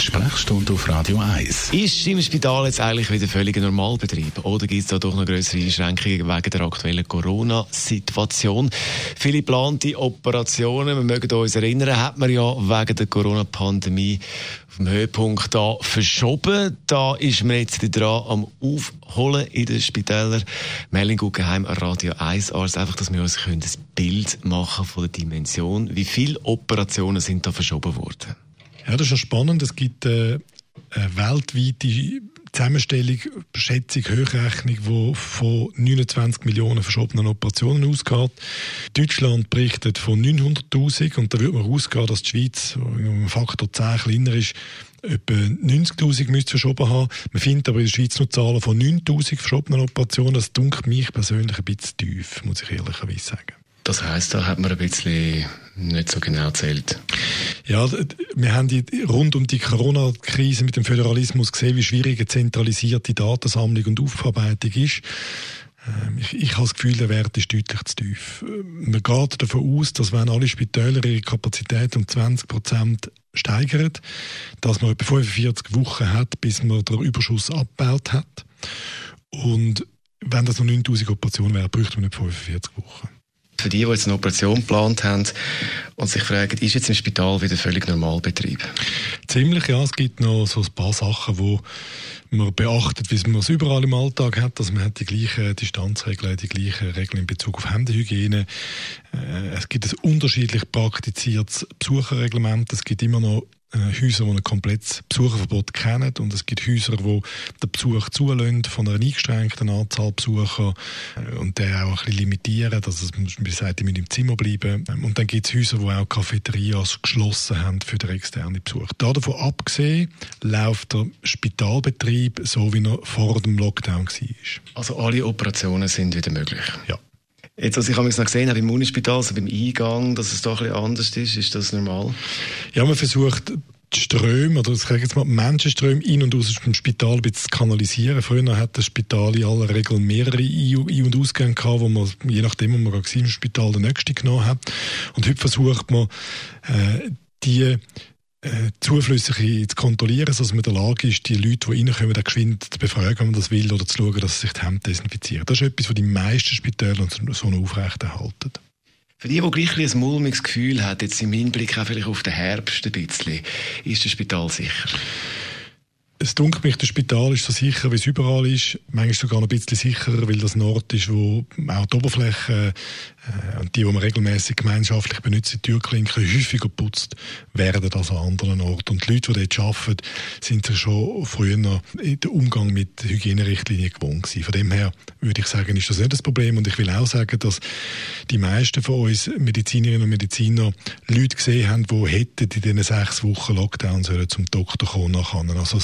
Sprechstunde auf Radio 1. Ist im Spital jetzt eigentlich wieder völliger Normalbetrieb? Oder gibt es da doch noch größere Einschränkungen wegen der aktuellen Corona-Situation? Viele geplante Operationen, wir mögen uns erinnern, hat man ja wegen der Corona-Pandemie auf dem Höhepunkt da verschoben. Da ist man jetzt dran am Aufholen in den Spitälern. Merlin Guggenheim, Radio 1 Arzt. Einfach, dass wir uns ein Bild machen von der Dimension. Wie viele Operationen sind da verschoben worden? Ja, das ist ja spannend. Es gibt eine weltweite Zusammenstellung, Schätzung, Hochrechnung, die von 29 Millionen verschobenen Operationen ausgeht. Deutschland berichtet von 900'000 und da würde man ausgehen, dass die Schweiz um Faktor 10 kleiner ist, etwa 90'000 müsste verschoben haben. Man findet aber in der Schweiz noch Zahlen von 9'000 verschobenen Operationen. Das dunkelt mich persönlich ein bisschen tief, muss ich ehrlicherweise sagen. Das heisst, da hat man ein bisschen nicht so genau gezählt. Ja, wir haben rund um die Corona-Krise mit dem Föderalismus gesehen, wie schwierig eine zentralisierte Datensammlung und Aufarbeitung ist. Ich habe das Gefühl, der Wert ist deutlich zu tief. Man geht davon aus, dass wenn alle Spitäler ihre Kapazität um 20% steigern, dass man etwa 45 Wochen hat, bis man den Überschuss abgebaut hat. Und wenn das noch 9'000 Operationen wären, bräuchte man nicht 45 Wochen. Für die jetzt eine Operation geplant haben und sich fragen, ist jetzt im Spital wieder völlig Normalbetrieb? Ziemlich, ja. Es gibt noch so ein paar Sachen, die man beachtet, wie man es überall im Alltag hat. Also man hat die gleichen Distanzregeln, die gleichen Regeln in Bezug auf Händehygiene. Es gibt ein unterschiedlich praktiziertes Besucherreglement. Es gibt immer noch Häuser, die ein komplettes Besucherverbot kennen, und es gibt Häuser, die den Besuch zulassen von einer eingeschränkten Anzahl Besucher und den auch ein bisschen limitieren, dass es, wie gesagt, in im Zimmer bleiben. Und dann gibt es Häuser, die auch Cafeterias geschlossen haben für den externen Besuch. Davon abgesehen läuft der Spitalbetrieb so, wie er vor dem Lockdown war. Also alle Operationen sind wieder möglich? Ja. Jetzt, also ich habe es noch gesehen, im Unispital, also beim Eingang, dass es da ein bisschen anders ist. Ist das normal? Ja, man versucht die Ströme, oder ich sage jetzt mal die Menschenströme in und aus dem Spital ein bisschen zu kanalisieren. Früher hat das Spital in aller Regel mehrere Ein- und Ausgänge gehabt, wo man, je nachdem, wo man gerade war, im Spital den nächsten genommen hat. Und heute versucht man, die Zuflüsse zu kontrollieren, sodass man in der Lage ist, die Leute, die reinkommen, dann geschwind zu befragen, wenn man das will, oder zu schauen, dass sie sich die Hemden desinfizieren. Das ist etwas, was die meisten Spitäler so noch aufrechterhalten. Für die, die gleich ein mulmiges Gefühl hat, jetzt im Hinblick auch vielleicht auf den Herbst ein bisschen, ist das Spital sicher? Es dunkelt mich, das Spital ist so sicher, wie es überall ist. Manchmal sogar noch ein bisschen sicherer, weil das ein Ort ist, wo auch die Oberflächen, die man regelmässig gemeinschaftlich benutzt, die Türklinken, häufiger geputzt werden als an anderen Orten. Und die Leute, die dort arbeiten, sind sich schon früher in den Umgang mit Hygienerichtlinien gewohnt gewesen. Von dem her würde ich sagen, ist das nicht das Problem. Und ich will auch sagen, dass die meisten von uns Medizinerinnen und Mediziner Leute gesehen haben, die hätten in diesen 6 Wochen Lockdown sollen zum Doktor kommen können. Also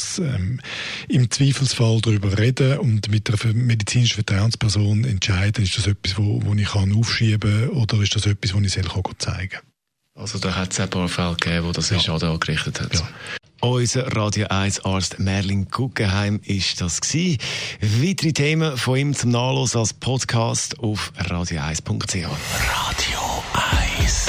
im Zweifelsfall darüber reden und mit einer medizinischen Vertrauensperson entscheiden, ist das etwas, das ich aufschieben kann, oder ist das etwas, das ich selber zeigen kann. Also da hat es ein paar Fälle gegeben, wo das ja Schaden angerichtet hat. Ja. Unser Radio 1 Arzt Merlin Guggenheim ist das gewesen. Weitere Themen von ihm zum Nachlesen als Podcast auf radio1.ch. Radio 1.